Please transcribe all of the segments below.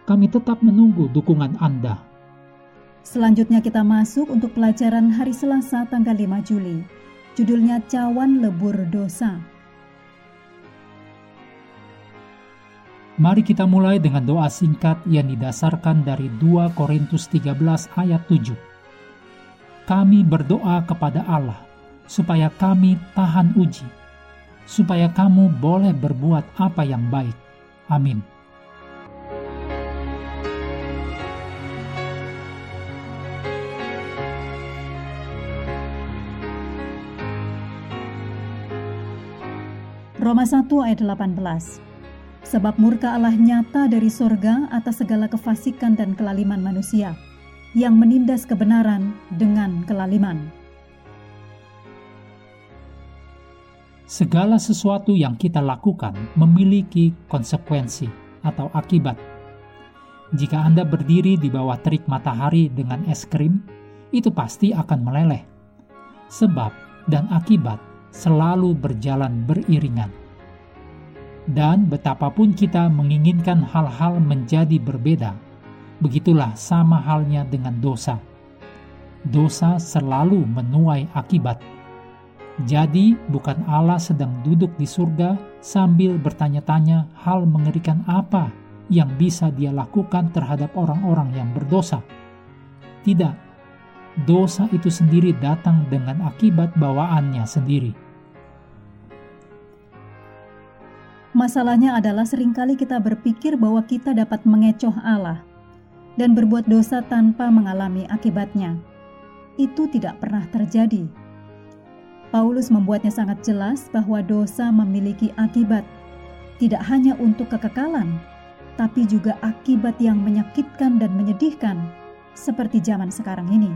Kami tetap menunggu dukungan Anda. Selanjutnya kita masuk untuk pelajaran hari Selasa tanggal 5 Juli. Judulnya Cawan Lebur Dosa. Mari kita mulai dengan doa singkat yang didasarkan dari 2 Korintus 13 ayat 7. Kami berdoa kepada Allah supaya kami tahan uji, supaya kamu boleh berbuat apa yang baik. Amin. Roma 1 ayat 18. Sebab murka Allah nyata dari sorga atas segala kefasikan dan kelaliman manusia, yang menindas kebenaran dengan kelaliman. Segala sesuatu yang kita lakukan memiliki konsekuensi atau akibat. Jika Anda berdiri di bawah terik matahari dengan es krim, itu pasti akan meleleh. Sebab dan akibat selalu berjalan beriringan. Dan betapapun kita menginginkan hal-hal menjadi berbeda, begitulah sama halnya dengan dosa. Dosa selalu menuai akibat. Jadi bukan Allah sedang duduk di surga sambil bertanya-tanya hal mengerikan apa yang bisa Dia lakukan terhadap orang-orang yang berdosa. Tidak. Dosa itu sendiri datang dengan akibat bawaannya sendiri. Masalahnya adalah seringkali kita berpikir bahwa kita dapat mengecoh Allah dan berbuat dosa tanpa mengalami akibatnya. Itu tidak pernah terjadi. Paulus membuatnya sangat jelas bahwa dosa memiliki akibat, tidak hanya untuk kekekalan, tapi juga akibat yang menyakitkan dan menyedihkan, seperti zaman sekarang ini.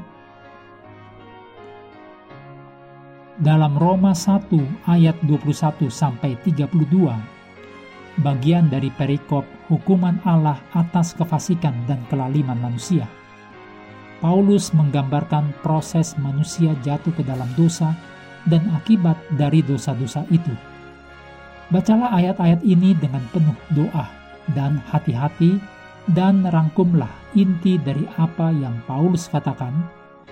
Dalam Roma 1 ayat 21-32, bagian dari perikop hukuman Allah atas kefasikan dan kelaliman manusia, Paulus menggambarkan proses manusia jatuh ke dalam dosa dan akibat dari dosa-dosa itu. Bacalah ayat-ayat ini dengan penuh doa dan hati-hati, dan rangkumlah inti dari apa yang Paulus katakan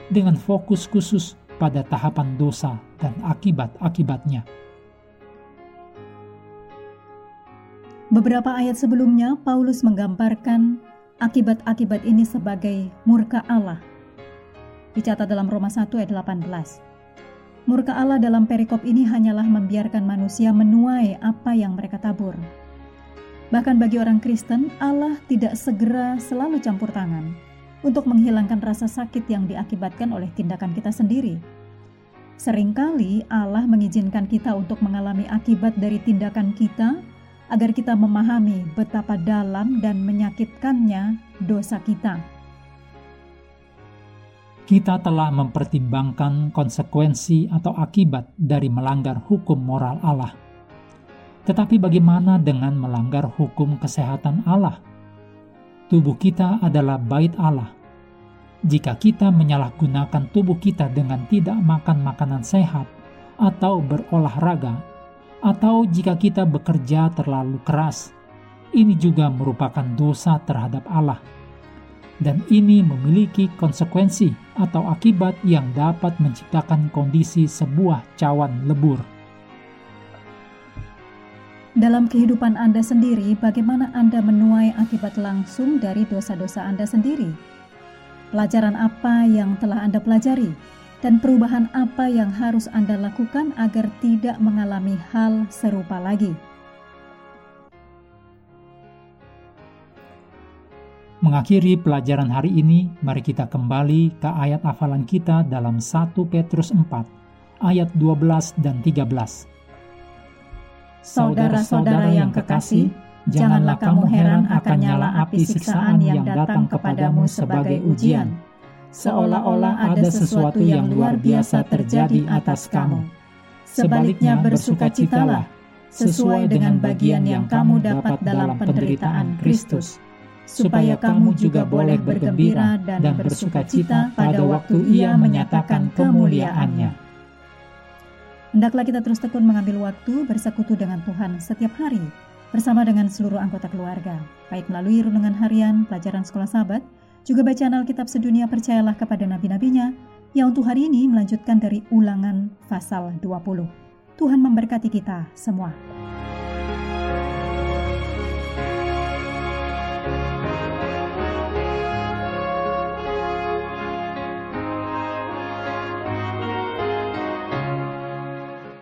dengan fokus khusus pada tahapan dosa dan akibat-akibatnya. Beberapa ayat sebelumnya, Paulus menggambarkan akibat-akibat ini sebagai murka Allah. Dicatat dalam Roma 1 ayat 18. Murka Allah dalam perikop ini hanyalah membiarkan manusia menuai apa yang mereka tabur. Bahkan bagi orang Kristen, Allah tidak segera selalu campur tangan untuk menghilangkan rasa sakit yang diakibatkan oleh tindakan kita sendiri. Seringkali Allah mengizinkan kita untuk mengalami akibat dari tindakan kita agar kita memahami betapa dalam dan menyakitkannya dosa kita. Kita telah mempertimbangkan konsekuensi atau akibat dari melanggar hukum moral Allah. Tetapi bagaimana dengan melanggar hukum kesehatan Allah? Tubuh kita adalah bait Allah. Jika kita menyalahgunakan tubuh kita dengan tidak makan makanan sehat atau berolahraga, atau jika kita bekerja terlalu keras, ini juga merupakan dosa terhadap Allah. Dan ini memiliki konsekuensi atau akibat yang dapat menciptakan kondisi sebuah cawan lebur. Dalam kehidupan Anda sendiri, bagaimana Anda menuai akibat langsung dari dosa-dosa Anda sendiri? Pelajaran apa yang telah Anda pelajari? Dan perubahan apa yang harus Anda lakukan agar tidak mengalami hal serupa lagi? Mengakhiri pelajaran hari ini, mari kita kembali ke ayat hafalan kita dalam 1 Petrus 4, ayat 12 dan 13. Saudara-saudara yang kekasih, janganlah kamu heran akan nyala api siksaan yang datang kepadamu sebagai ujian, seolah-olah ada sesuatu yang luar biasa terjadi atas kamu. Sebaliknya bersukacitalah, sesuai dengan bagian yang kamu dapat dalam penderitaan Kristus, supaya kamu juga boleh bergembira dan bersukacita pada waktu Ia menyatakan kemuliaannya. Hendaklah kita terus tekun mengambil waktu bersekutu dengan Tuhan setiap hari, bersama dengan seluruh anggota keluarga, baik melalui renungan harian, pelajaran sekolah sabat, juga bacaan Alkitab sedunia percayalah kepada nabi-nabinya, yang untuk hari ini melanjutkan dari Ulangan pasal 20. Tuhan memberkati kita semua.